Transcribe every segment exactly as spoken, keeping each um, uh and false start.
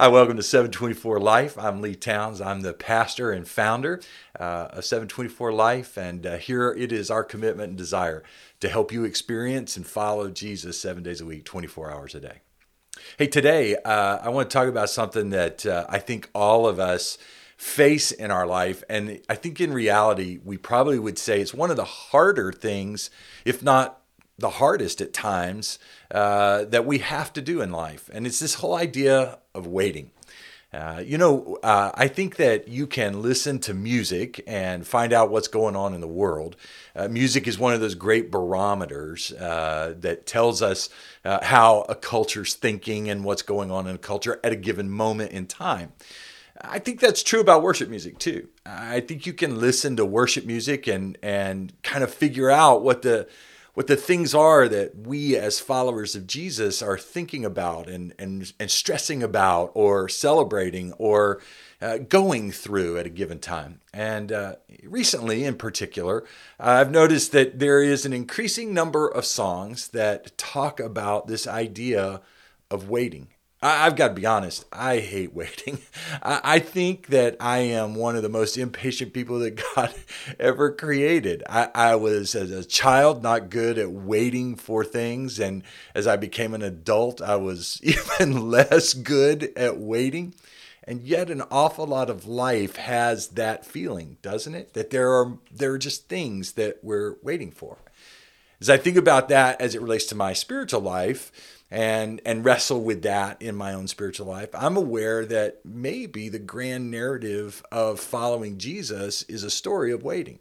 Hi, welcome to seven twenty-four Life. I'm Lee Towns. I'm the pastor and founder uh, of seven twenty-four Life, and uh, here it is our commitment and desire to help you experience and follow Jesus seven days a week, twenty-four hours a day. Hey, today uh, I want to talk about something that uh, I think all of us face in our life, and I think in reality we probably would say it's one of the harder things, if not the hardest at times, uh, that we have to do in life. And it's this whole idea of waiting. Uh, you know, uh, I think that you can listen to music and find out what's going on in the world. Uh, music is one of those great barometers uh, that tells us uh, how a culture's thinking and what's going on in a culture at a given moment in time. I think that's true about worship music too. I think you can listen to worship music and and kind of figure out what the what the things are that we as followers of Jesus are thinking about and and, and stressing about or celebrating or uh, going through at a given time. And uh, recently in particular, I've noticed that there is an increasing number of songs that talk about this idea of waiting. I've got to be honest, I hate waiting. I think that I am one of the most impatient people that God ever created. I, I was, as a child, not good at waiting for things. And as I became an adult, I was even less good at waiting. And yet an awful lot of life has that feeling, doesn't it? That there are, there are just things that we're waiting for. As I think about that as it relates to my spiritual life, and and wrestle with that in my own spiritual life, I'm aware that maybe the grand narrative of following Jesus is a story of waiting.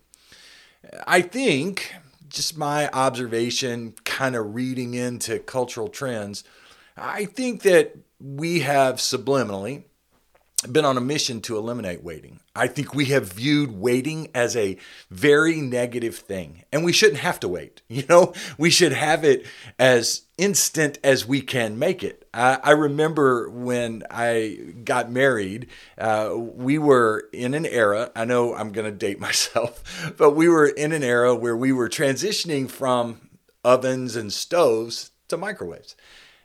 I think, just my observation, kind of reading into cultural trends, I think that we have subliminally been on a mission to eliminate waiting. I think we have viewed waiting as a very negative thing, and we shouldn't have to wait. You know, we should have it as instant as we can make it. I, I remember when I got married, uh, we were in an era, I know I'm going to date myself, but we were in an era where we were transitioning from ovens and stoves to microwaves.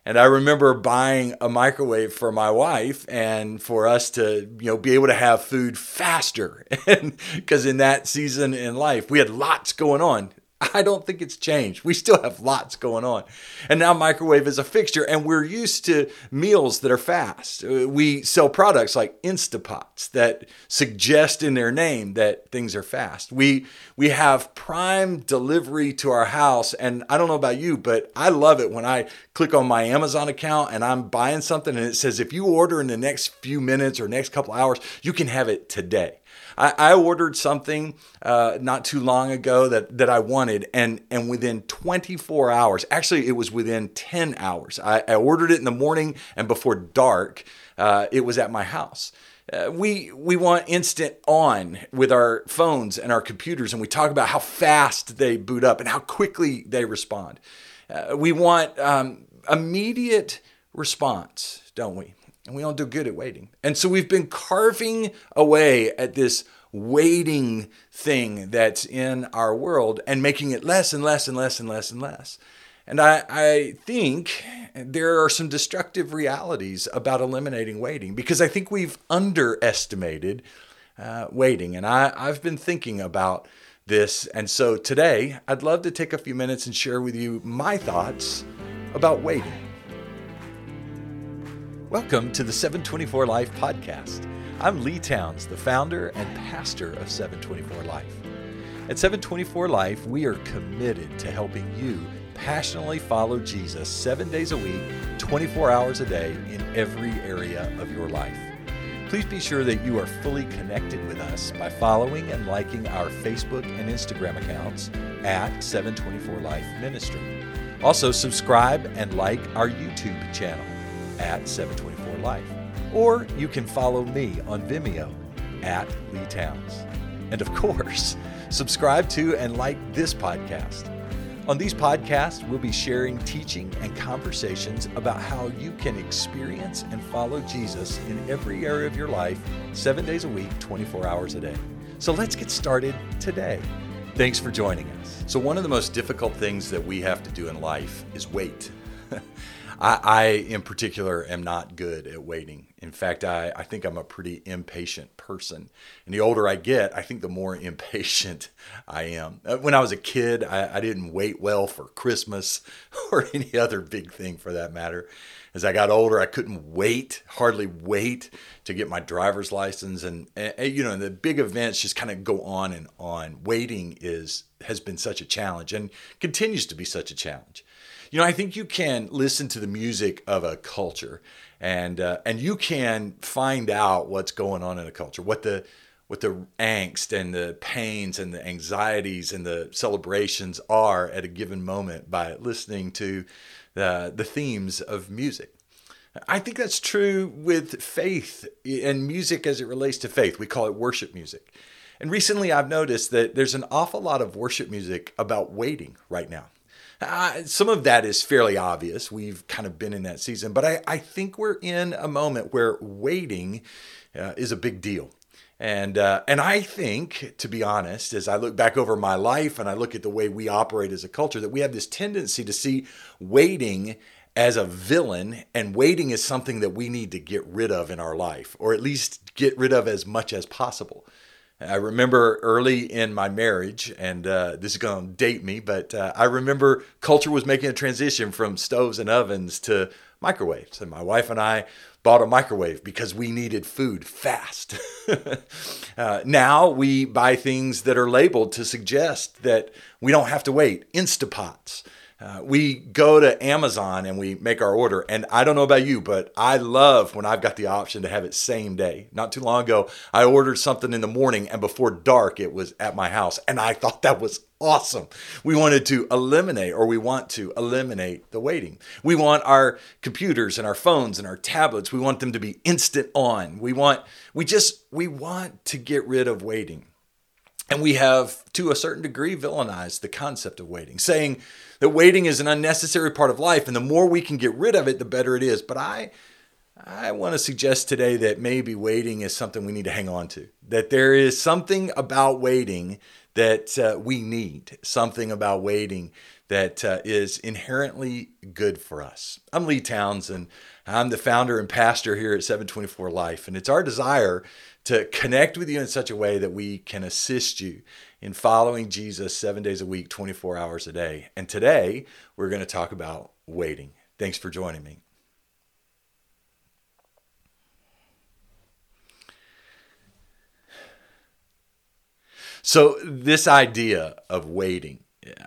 And I remember buying a microwave for my wife and for us to, you know, be able to have food faster. And because in that season in life, we had lots going on. I don't think it's changed. We still have lots going on. And now microwave is a fixture, and we're used to meals that are fast. We sell products like Instapots that suggest in their name that things are fast. We we have prime delivery to our house, and I don't know about you, but I love it when I click on my Amazon account and I'm buying something and it says, if you order in the next few minutes or next couple hours, you can have it today. I, I ordered something uh, not too long ago that, that I wanted, and, and within twenty-four hours, actually it was within ten hours. I, I ordered it in the morning, and before dark, uh, it was at my house. Uh, we we want instant on with our phones and our computers, and we talk about how fast they boot up and how quickly they respond. Uh, we want um, immediate response, don't we? And we don't do good at waiting. And so we've been carving away at this waiting thing that's in our world and making it less and less and less and less and less. And I, I think there are some destructive realities about eliminating waiting, because I think we've underestimated uh, waiting. And I, I've been thinking about this. And so today, I'd love to take a few minutes and share with you my thoughts about waiting. Welcome to the seven twenty-four Life podcast. I'm Lee Towns, the founder and pastor of seven twenty-four Life. At seven twenty-four Life, we are committed to helping you passionately follow Jesus seven days a week, twenty-four hours a day in every area of your life. Please be sure that you are fully connected with us by following and liking our Facebook and Instagram accounts at seven twenty-four Life Ministry. Also, subscribe and like our YouTube channel at seven twenty-four Life, or you can follow me on Vimeo at Lee Towns. And of course, subscribe to and like this podcast. On these podcasts, we'll be sharing teaching and conversations about how you can experience and follow Jesus in every area of your life, seven days a week, twenty-four hours a day. So let's get started today. Thanks for joining us. So one of the most difficult things that we have to do in life is wait. I, I in particular am not good at waiting. In fact, I, I think I'm a pretty impatient person. And the older I get, I think the more impatient I am. When I was a kid, I, I didn't wait well for Christmas or any other big thing for that matter. As I got older, I couldn't wait, hardly wait to get my driver's license. And, and you know, the big events just kind of go on and on. Waiting is has been such a challenge and continues to be such a challenge. You know, I think you can listen to the music of a culture and uh, and you can find out what's going on in a culture, what the what the angst and the pains and the anxieties and the celebrations are at a given moment by listening to the, the themes of music. I think that's true with faith and music as it relates to faith. We call it worship music. And recently I've noticed that there's an awful lot of worship music about waiting right now. Uh, some of that is fairly obvious. We've kind of been in that season, but I, I think we're in a moment where waiting uh, is a big deal. And uh, and I think, to be honest, as I look back over my life and I look at the way we operate as a culture, that we have this tendency to see waiting as a villain, and waiting is something that we need to get rid of in our life, or at least get rid of as much as possible. I remember early in my marriage, and uh, this is going to date me, but uh, I remember culture was making a transition from stoves and ovens to microwaves. And my wife and I bought a microwave because we needed food fast. uh, now we buy things that are labeled to suggest that we don't have to wait. Instapots. Uh, we go to Amazon and we make our order. And I don't know about you, but I love when I've got the option to have it same day. Not too long ago, I ordered something in the morning and before dark, it was at my house. And I thought that was awesome. We wanted to eliminate, or we want to eliminate the waiting. We want our computers and our phones and our tablets. We want them to be instant on. We want, we just, we want to get rid of waiting. And we have, to a certain degree, villainized the concept of waiting, saying that waiting is an unnecessary part of life, and the more we can get rid of it, the better it is. But I I want to suggest today that maybe waiting is something we need to hang on to, that there is something about waiting that uh, we need, something about waiting that uh, is inherently good for us. I'm Lee Towns, and I'm the founder and pastor here at seven twenty-four Life, and it's our desire to connect with you in such a way that we can assist you in following Jesus seven days a week, twenty-four hours a day. And today, we're going to talk about waiting. Thanks for joining me. So this idea of waiting,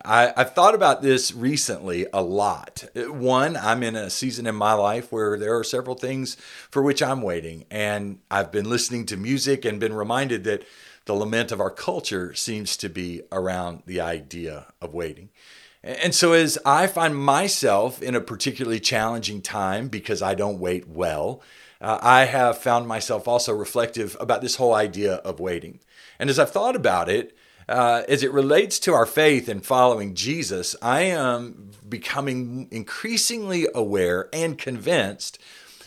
I, I've thought about this recently a lot. One, I'm in a season in my life where there are several things for which I'm waiting. And I've been listening to music and been reminded that the lament of our culture seems to be around the idea of waiting. And so as I find myself in a particularly challenging time because I don't wait well, uh, I have found myself also reflective about this whole idea of waiting. And as I've thought about it, Uh, as it relates to our faith and following Jesus, I am becoming increasingly aware and convinced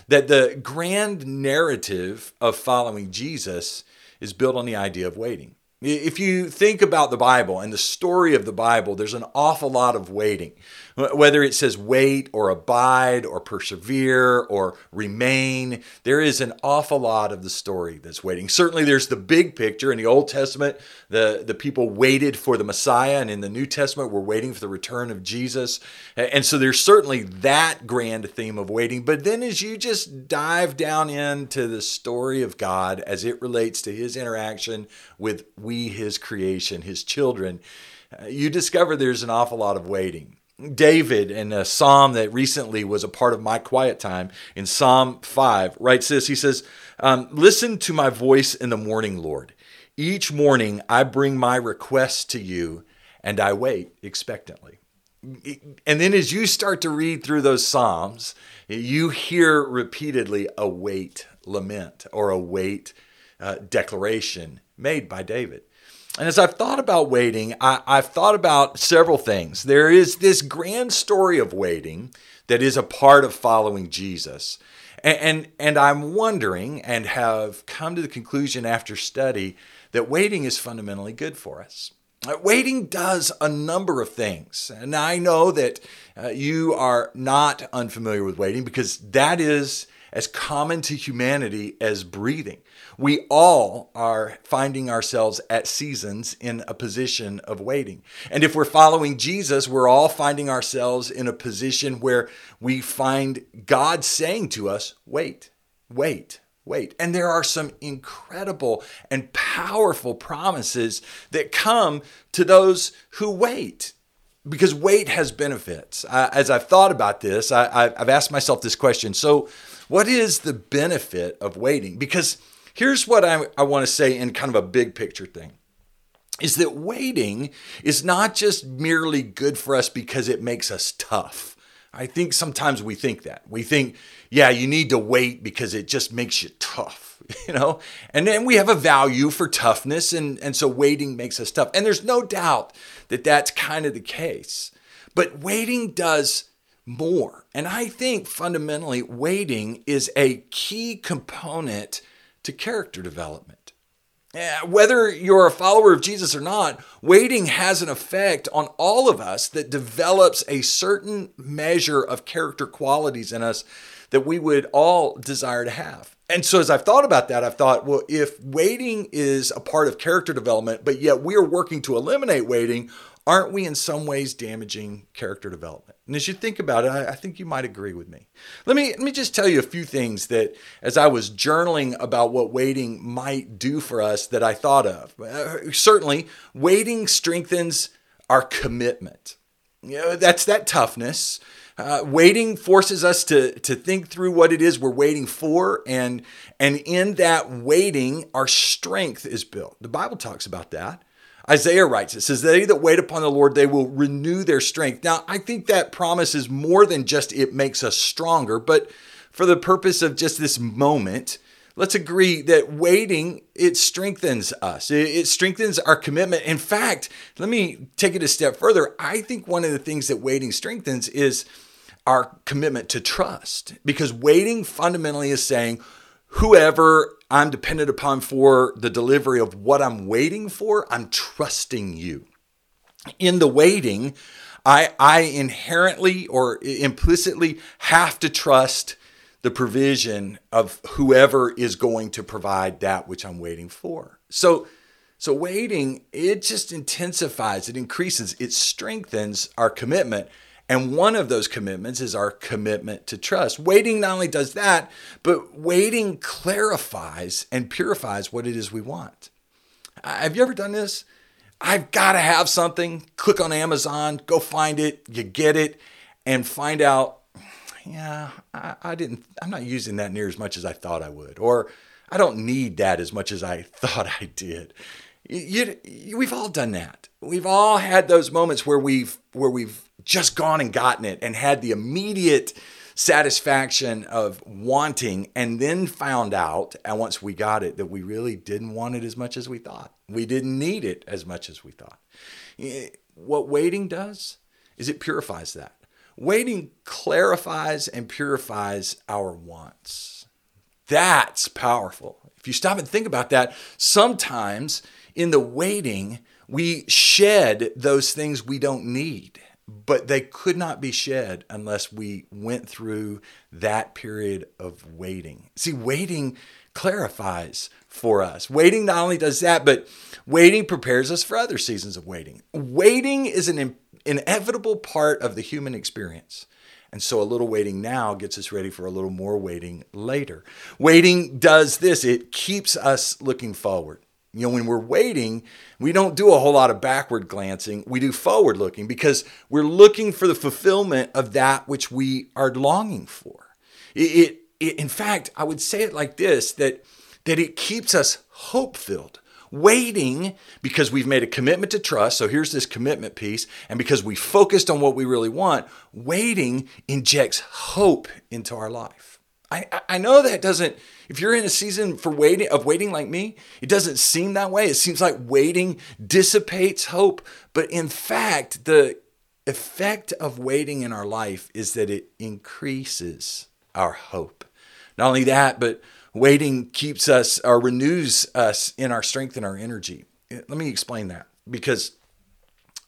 that the grand narrative of following Jesus is built on the idea of waiting. If you think about the Bible and the story of the Bible, there's an awful lot of waiting. Whether it says wait or abide or persevere or remain, there is an awful lot of the story that's waiting. Certainly there's the big picture in the Old Testament. The, the people waited for the Messiah, and in the New Testament, we're waiting for the return of Jesus. And so there's certainly that grand theme of waiting. But then as you just dive down into the story of God as it relates to his interaction with we, his creation, his children, you discover there's an awful lot of waiting. David, in a psalm that recently was a part of my quiet time, in Psalm five, writes this. He says, um, listen to my voice in the morning, Lord. Each morning I bring my requests to you, and I wait expectantly. And then as you start to read through those psalms, you hear repeatedly a wait lament or a wait uh, declaration made by David. And as I've thought about waiting, I, I've thought about several things. There is this grand story of waiting that is a part of following Jesus. And, and, and I'm wondering and have come to the conclusion after study that waiting is fundamentally good for us. Waiting does a number of things. And I know that uh, you are not unfamiliar with waiting, because that is as common to humanity as breathing. We all are finding ourselves at seasons in a position of waiting. And if we're following Jesus, we're all finding ourselves in a position where we find God saying to us, wait, wait, wait. And there are some incredible and powerful promises that come to those who wait, because wait has benefits. I, as I've thought about this, I, I've asked myself this question. So what is the benefit of waiting? Because here's what I, I want to say in kind of a big picture thing, is that waiting is not just merely good for us because it makes us tough. I think sometimes we think that. We think, yeah, you need to wait because it just makes you tough, you know? And then we have a value for toughness, and, and so waiting makes us tough. And there's no doubt that that's kind of the case. But waiting does more. And I think fundamentally waiting is a key component to character development. Whether you're a follower of Jesus or not, waiting has an effect on all of us that develops a certain measure of character qualities in us that we would all desire to have. And so as I've thought about that, I've thought, well, if waiting is a part of character development, but yet we're working to eliminate waiting, aren't we in some ways damaging character development? And as you think about it, I, I think you might agree with me. Let me let me just tell you a few things that, as I was journaling about what waiting might do for us, that I thought of. Uh, certainly, waiting strengthens our commitment. You know, that's that toughness. Uh, waiting forces us to, to think through what it is we're waiting for. And, and in that waiting, our strength is built. The Bible talks about that. Isaiah writes, it says, they that wait upon the Lord, they will renew their strength. Now, I think that promise is more than just it makes us stronger, but for the purpose of just this moment, let's agree that waiting, it strengthens us. It strengthens our commitment. In fact, let me take it a step further. I think one of the things that waiting strengthens is our commitment to trust, because waiting fundamentally is saying, whoever I'm dependent upon for the delivery of what I'm waiting for, I'm trusting you. In the waiting, I, I inherently or implicitly have to trust the provision of whoever is going to provide that which I'm waiting for. So, so waiting, it just intensifies, it increases, it strengthens our commitment. And one of those commitments is our commitment to trust. Waiting not only does that, but waiting clarifies and purifies what it is we want. Have you ever done this? I've got to have something. Click on Amazon, go find it, you get it, and find out, yeah, I, I didn't, I'm not using that near as much as I thought I would, or I don't need that as much as I thought I did. You, you, we've all done that. We've all had those moments where we've where we've just gone and gotten it and had the immediate satisfaction of wanting, and then found out, and once we got it, that we really didn't want it as much as we thought. We didn't need it as much as we thought. What waiting does is it purifies that. Waiting clarifies and purifies our wants. That's powerful. If you stop and think about that, sometimes in the waiting, we shed those things we don't need, but they could not be shed unless we went through that period of waiting. See, waiting clarifies for us. Waiting not only does that, but waiting prepares us for other seasons of waiting. Waiting is an in- inevitable part of the human experience. And so a little waiting now gets us ready for a little more waiting later. Waiting does this. It keeps us looking forward. You know, when we're waiting, we don't do a whole lot of backward glancing. We do forward looking, because we're looking for the fulfillment of that which we are longing for. It, it, it in fact, I would say it like this, that, that it keeps us hope filled. Waiting, because we've made a commitment to trust, so here's this commitment piece, and because we focused on what we really want, waiting injects hope into our life. I, I know that doesn't, if you're in a season for waiting of waiting like me, it doesn't seem that way. It seems like waiting dissipates hope, but in fact, the effect of waiting in our life is that it increases our hope. Not only that, but waiting keeps us or renews us in our strength and our energy. Let me explain that, because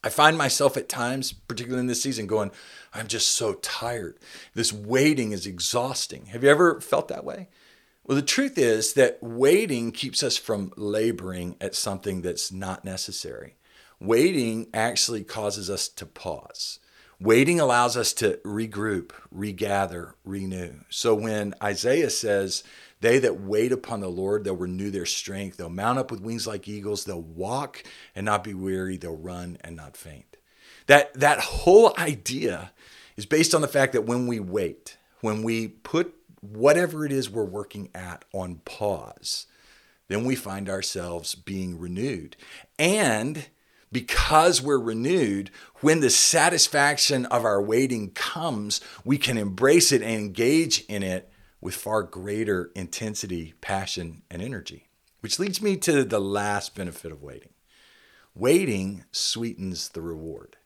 I find myself at times, particularly in this season, going, I'm just so tired. This waiting is exhausting. Have you ever felt that way? Well, the truth is that waiting keeps us from laboring at something that's not necessary. Waiting actually causes us to pause. Waiting allows us to regroup, regather, renew. So when Isaiah says, they that wait upon the Lord, they'll renew their strength. They'll mount up with wings like eagles. They'll walk and not be weary. They'll run and not faint. That, that whole idea is based on the fact that when we wait, when we put whatever it is we're working at on pause, then we find ourselves being renewed. And because we're renewed, when the satisfaction of our waiting comes, we can embrace it and engage in it with far greater intensity, passion, and energy. Which leads me to the last benefit of waiting. Waiting sweetens the reward.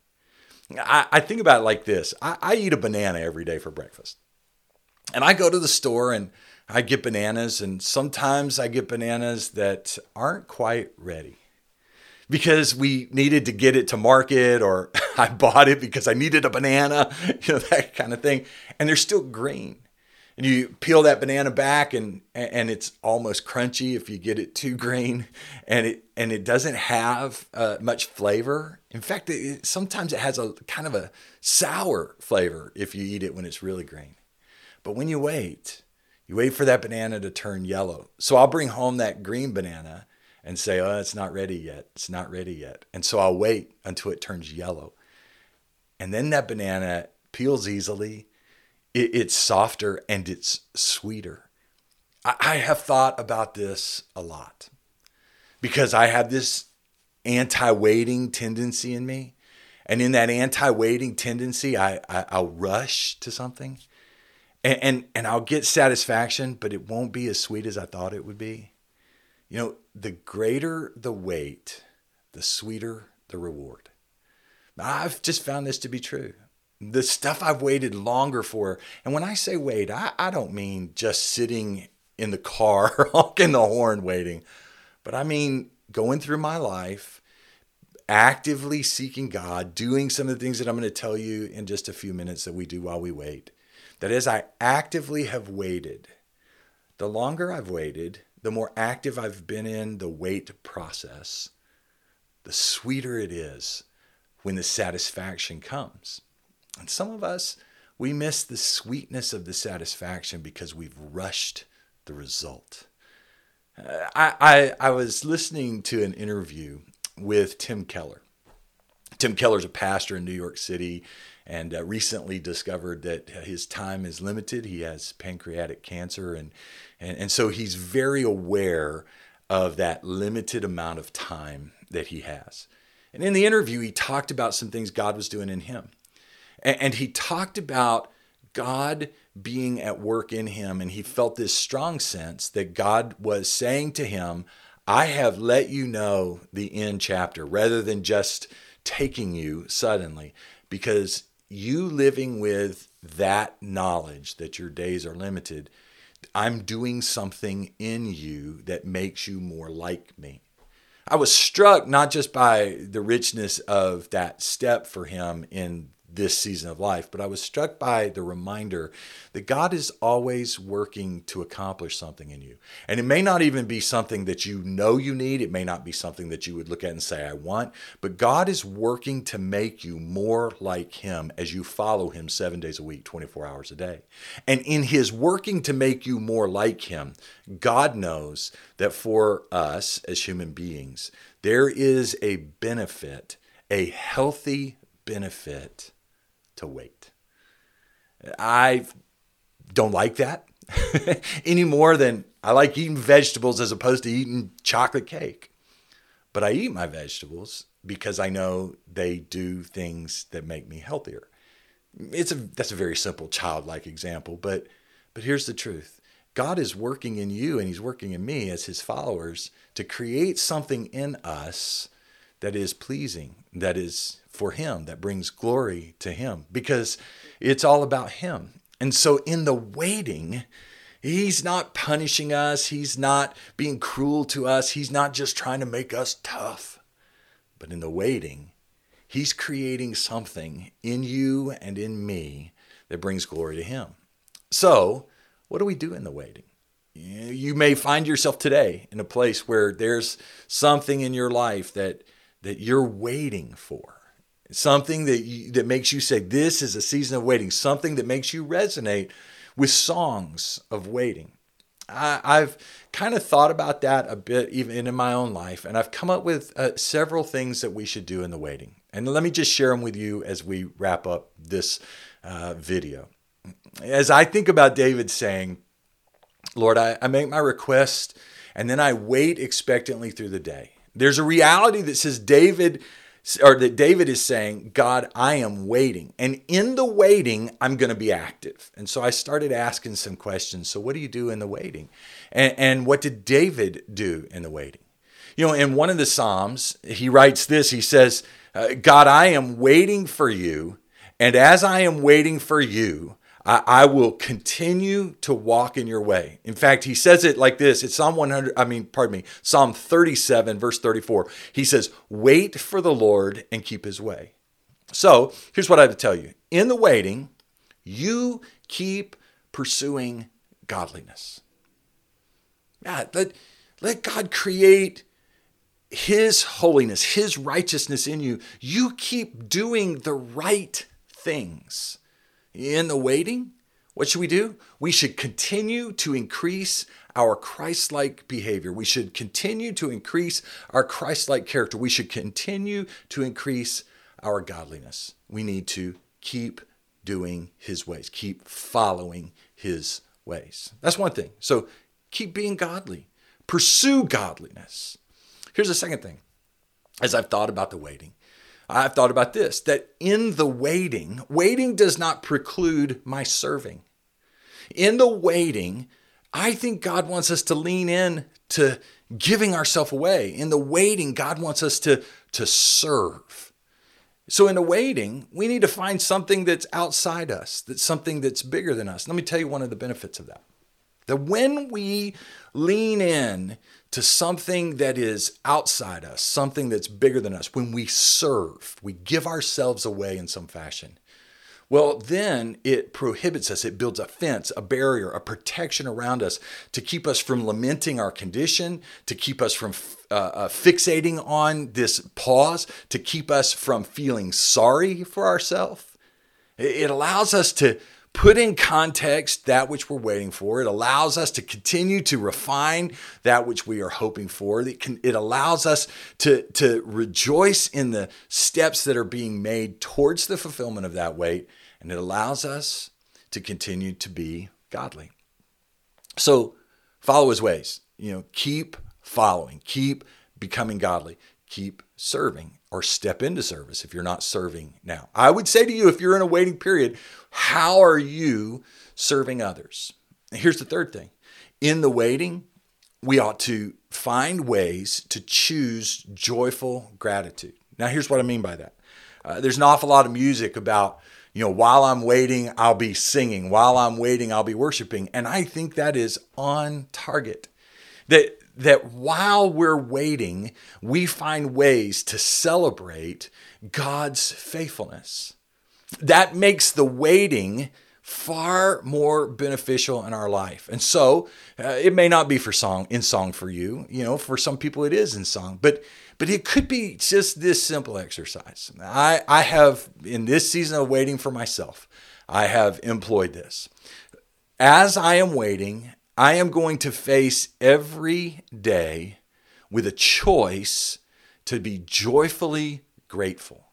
I, I think about it like this. I, I eat a banana every day for breakfast. And I go to the store and I get bananas, and sometimes I get bananas that aren't quite ready, because we needed to get it to market, or I bought it because I needed a banana, you know, that kind of thing. And they're still green. And you peel that banana back and and it's almost crunchy if you get it too green, and it and it doesn't have uh, much flavor. In fact, it, sometimes it has a kind of a sour flavor if you eat it when it's really green. But when you wait, you wait for that banana to turn yellow. So I'll bring home that green banana and say, oh, it's not ready yet. It's not ready yet. And so I'll wait until it turns yellow. And then that banana peels easily. It's softer and it's sweeter. I have thought about this a lot, because I have this anti-waiting tendency in me. And in that anti-waiting tendency, I, I, I'll rush to something and, and, and I'll get satisfaction, but it won't be as sweet as I thought it would be. You know, the greater the wait, the sweeter the reward. I've just found this to be true. The stuff I've waited longer for. And when I say wait, I, I don't mean just sitting in the car, honking the horn waiting. But I mean going through my life, actively seeking God, doing some of the things that I'm going to tell you in just a few minutes that we do while we wait. That is, I actively have waited. The longer I've waited, the more active I've been in the wait process, the sweeter it is when the satisfaction comes. And some of us, we miss the sweetness of the satisfaction because we've rushed the result. Uh, I, I I was listening to an interview with Tim Keller. Tim Keller's a pastor in New York City, and uh, recently discovered that his time is limited. He has pancreatic cancer, and, and, and so he's very aware of that limited amount of time that he has. And in the interview, he talked about some things God was doing in him. And he talked about God being at work in him, and he felt this strong sense that God was saying to him, I have let you know the end chapter, rather than just taking you suddenly, because you living with that knowledge that your days are limited, I'm doing something in you that makes you more like me. I was struck not just by the richness of that step for him in this season of life, but I was struck by the reminder that God is always working to accomplish something in you. And it may not even be something that you know you need. It may not be something that you would look at and say, I want, but God is working to make you more like him as you follow him seven days a week, twenty-four hours a day. And in his working to make you more like him, God knows that for us as human beings, there is a benefit, a healthy benefit to wait. I don't like that any more than I like eating vegetables as opposed to eating chocolate cake. But I eat my vegetables because I know they do things that make me healthier. It's a that's a very simple childlike example, but but here's the truth. God is working in you and he's working in me as his followers to create something in us that is pleasing, that is for him, that brings glory to him, because it's all about him. And so in the waiting, he's not punishing us. He's not being cruel to us. He's not just trying to make us tough. But in the waiting, He's creating something in you and in me that brings glory to him. So what do we do in the waiting? You may find yourself today in a place where there's something in your life that that you're waiting for, something that you, that makes you say, this is a season of waiting, something that makes you resonate with songs of waiting. I, I've kind of thought about that a bit even in my own life, and I've come up with uh, several things that we should do in the waiting. And let me just share them with you as we wrap up this uh, video. As I think about David saying, Lord, I, I make my request, and then I wait expectantly through the day. There's a reality that says David, or that David is saying, God, I am waiting. And in the waiting, I'm going to be active. And so I started asking some questions. So what do you do in the waiting? And, and what did David do in the waiting? You know, in one of the Psalms, he writes this. He says, God, I am waiting for you. And as I am waiting for you, I will continue to walk in your way. In fact, he says it like this. It's Psalm one hundred, I mean, pardon me, Psalm thirty-seven, verse thirty-four. He says, wait for the Lord and keep his way. So here's what I have to tell you. In the waiting, you keep pursuing godliness. Yeah, let, let God create his holiness, his righteousness in you. You keep doing the right things. In the waiting, what should we do? We should continue to increase our Christ-like behavior. We should continue to increase our Christ-like character. We should continue to increase our godliness. We need to keep doing his ways, keep following his ways. That's one thing. So keep being godly. Pursue godliness. Here's the second thing. As I've thought about the waiting, I've thought about this, that in the waiting, waiting does not preclude my serving. In the waiting, I think God wants us to lean in to giving ourselves away. In the waiting, God wants us to, to serve. So in the waiting, we need to find something that's outside us, that's something that's bigger than us. Let me tell you one of the benefits of that. That when we lean in to something that is outside us, something that's bigger than us, when we serve, we give ourselves away in some fashion, well, then it prohibits us. It builds a fence, a barrier, a protection around us to keep us from lamenting our condition, to keep us from uh, uh, fixating on this pause, to keep us from feeling sorry for ourselves. It allows us to put in context that which we're waiting for. It allows us to continue to refine that which we are hoping for. It, can, it allows us to, to rejoice in the steps that are being made towards the fulfillment of that wait. And it allows us to continue to be godly. So follow his ways. You know, keep following, keep becoming godly, keep serving, or step into service if you're not serving now. I would say to you, if you're in a waiting period, how are you serving others? And here's the third thing. In the waiting, we ought to find ways to choose joyful gratitude. Now, here's what I mean by that. Uh, there's an awful lot of music about, you know, while I'm waiting, I'll be singing. While I'm waiting, I'll be worshiping. And I think that is on target. That that while we're waiting, we find ways to celebrate God's faithfulness. That makes the waiting far more beneficial in our life. And so uh, it may not be for song in song for you, you know, for some people it is in song, but but it could be just this simple exercise. I, I have, in this season of waiting for myself, I have employed this. As I am waiting, I am going to face every day with a choice to be joyfully grateful,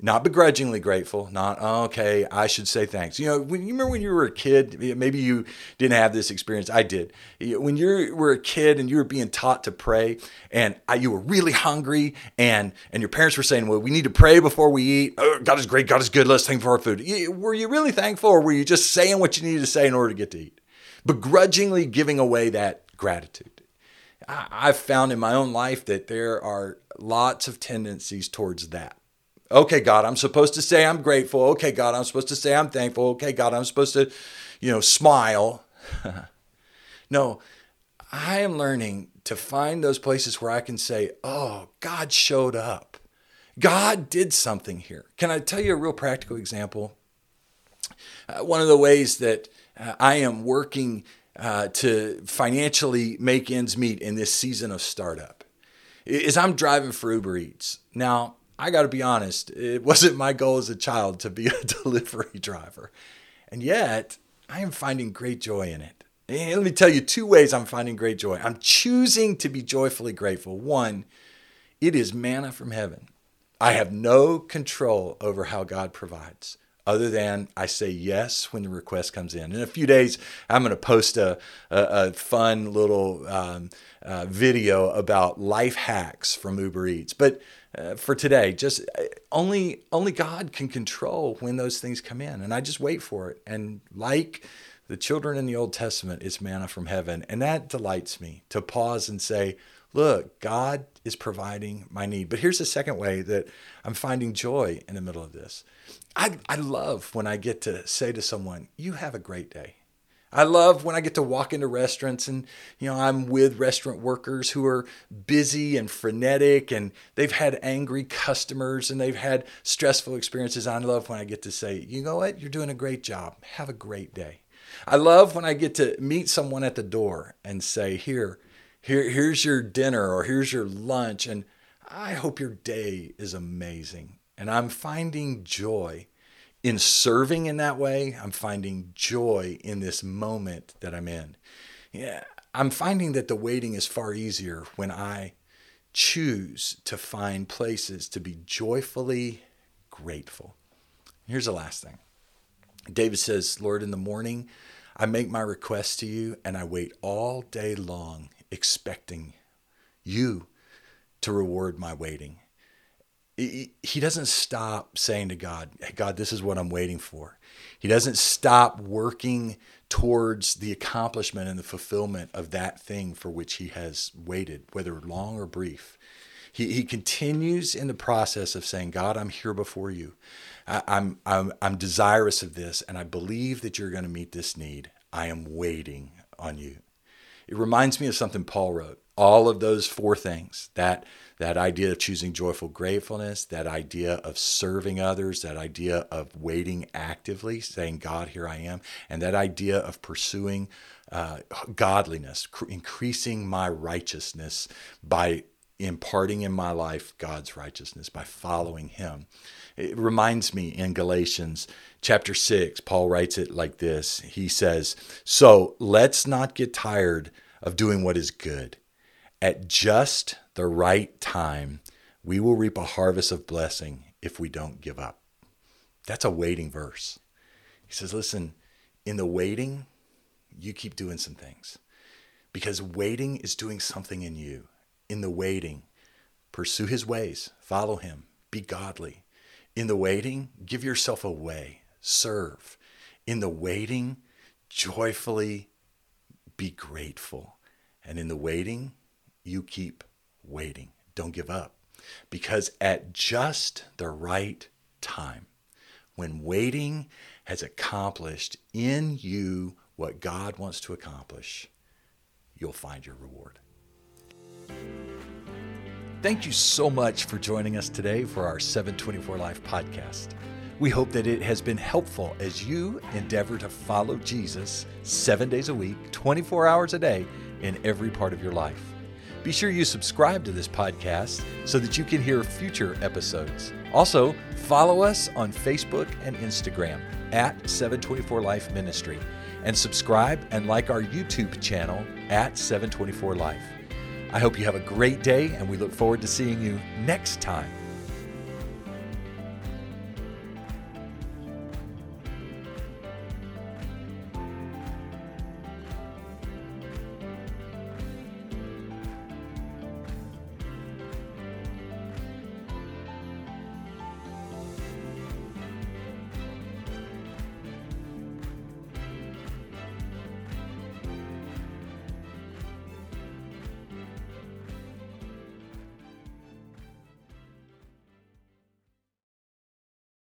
not begrudgingly grateful, not, oh, okay, I should say thanks. You know, when you remember when you were a kid, maybe you didn't have this experience. I did. When you were a kid and you were being taught to pray and you were really hungry and, and your parents were saying, well, we need to pray before we eat. Oh, God is great. God is good. Let's thank for our food. Were you really thankful, or were you just saying what you needed to say in order to get to eat? Begrudgingly giving away that gratitude. I've found in my own life that there are lots of tendencies towards that. Okay, God, I'm supposed to say I'm grateful. Okay, God, I'm supposed to say I'm thankful. Okay, God, I'm supposed to, you know, smile. No, I am learning to find those places where I can say, oh, God showed up. God did something here. Can I tell you a real practical example? Uh, one of the ways that uh, I am working uh, to financially make ends meet in this season of startup is I'm driving for Uber Eats. Now, I got to be honest, it wasn't my goal as a child to be a delivery driver. And yet, I am finding great joy in it. And let me tell you two ways I'm finding great joy. I'm choosing to be joyfully grateful. One, it is manna from heaven. I have no control over how God provides, other than I say yes when the request comes in. In a few days, I'm going to post a, a, a fun little um, uh, video about life hacks from Uber Eats. But uh, for today, just only only God can control when those things come in. And I just wait for it. And like the children in the Old Testament, it's manna from heaven. And that delights me to pause and say, look, God is providing my need. But here's the second way that I'm finding joy in the middle of this. I, I love when I get to say to someone, you have a great day. I love when I get to walk into restaurants and, you know, I'm with restaurant workers who are busy and frenetic and they've had angry customers and they've had stressful experiences. I love when I get to say, you know what? You're doing a great job. Have a great day. I love when I get to meet someone at the door and say, here, Here, here's your dinner or here's your lunch, and I hope your day is amazing. And I'm finding joy in serving in that way. I'm finding joy in this moment that I'm in. Yeah, I'm finding that the waiting is far easier when I choose to find places to be joyfully grateful. Here's the last thing. David says, Lord, in the morning, I make my request to you, and I wait all day long, expecting you to reward my waiting. He doesn't stop saying to God, hey, God, this is what I'm waiting for. He doesn't stop working towards the accomplishment and the fulfillment of that thing for which he has waited, whether long or brief. He he continues in the process of saying, God, I'm here before you. I, I'm, I'm, I'm desirous of this, and I believe that you're going to meet this need. I am waiting on you. It reminds me of something Paul wrote. All of those four things, that that idea of choosing joyful gratefulness, that idea of serving others, that idea of waiting actively, saying, God, here I am, and that idea of pursuing uh, godliness, cr- increasing my righteousness by imparting in my life God's righteousness, by following him. It reminds me in Galatians chapter six, Paul writes it like this. He says, so let's not get tired of doing what is good. At just the right time, we will reap a harvest of blessing if we don't give up. That's a waiting verse. He says, listen, in the waiting, you keep doing some things, because waiting is doing something in you. In the waiting, pursue his ways, follow him, be godly. In the waiting, give yourself away, serve. In the waiting, joyfully be grateful. And in the waiting, you keep waiting. Don't give up. Because at just the right time, when waiting has accomplished in you what God wants to accomplish, you'll find your reward. Thank you so much for joining us today for our seven twenty-four Life podcast. We hope that it has been helpful as you endeavor to follow Jesus seven days a week, twenty-four hours a day in every part of your life. Be sure you subscribe to this podcast so that you can hear future episodes. Also, follow us on Facebook and Instagram at seven twenty-four Life Ministry, and subscribe and like our YouTube channel at seven twenty-four Life. I hope you have a great day, and we look forward to seeing you next time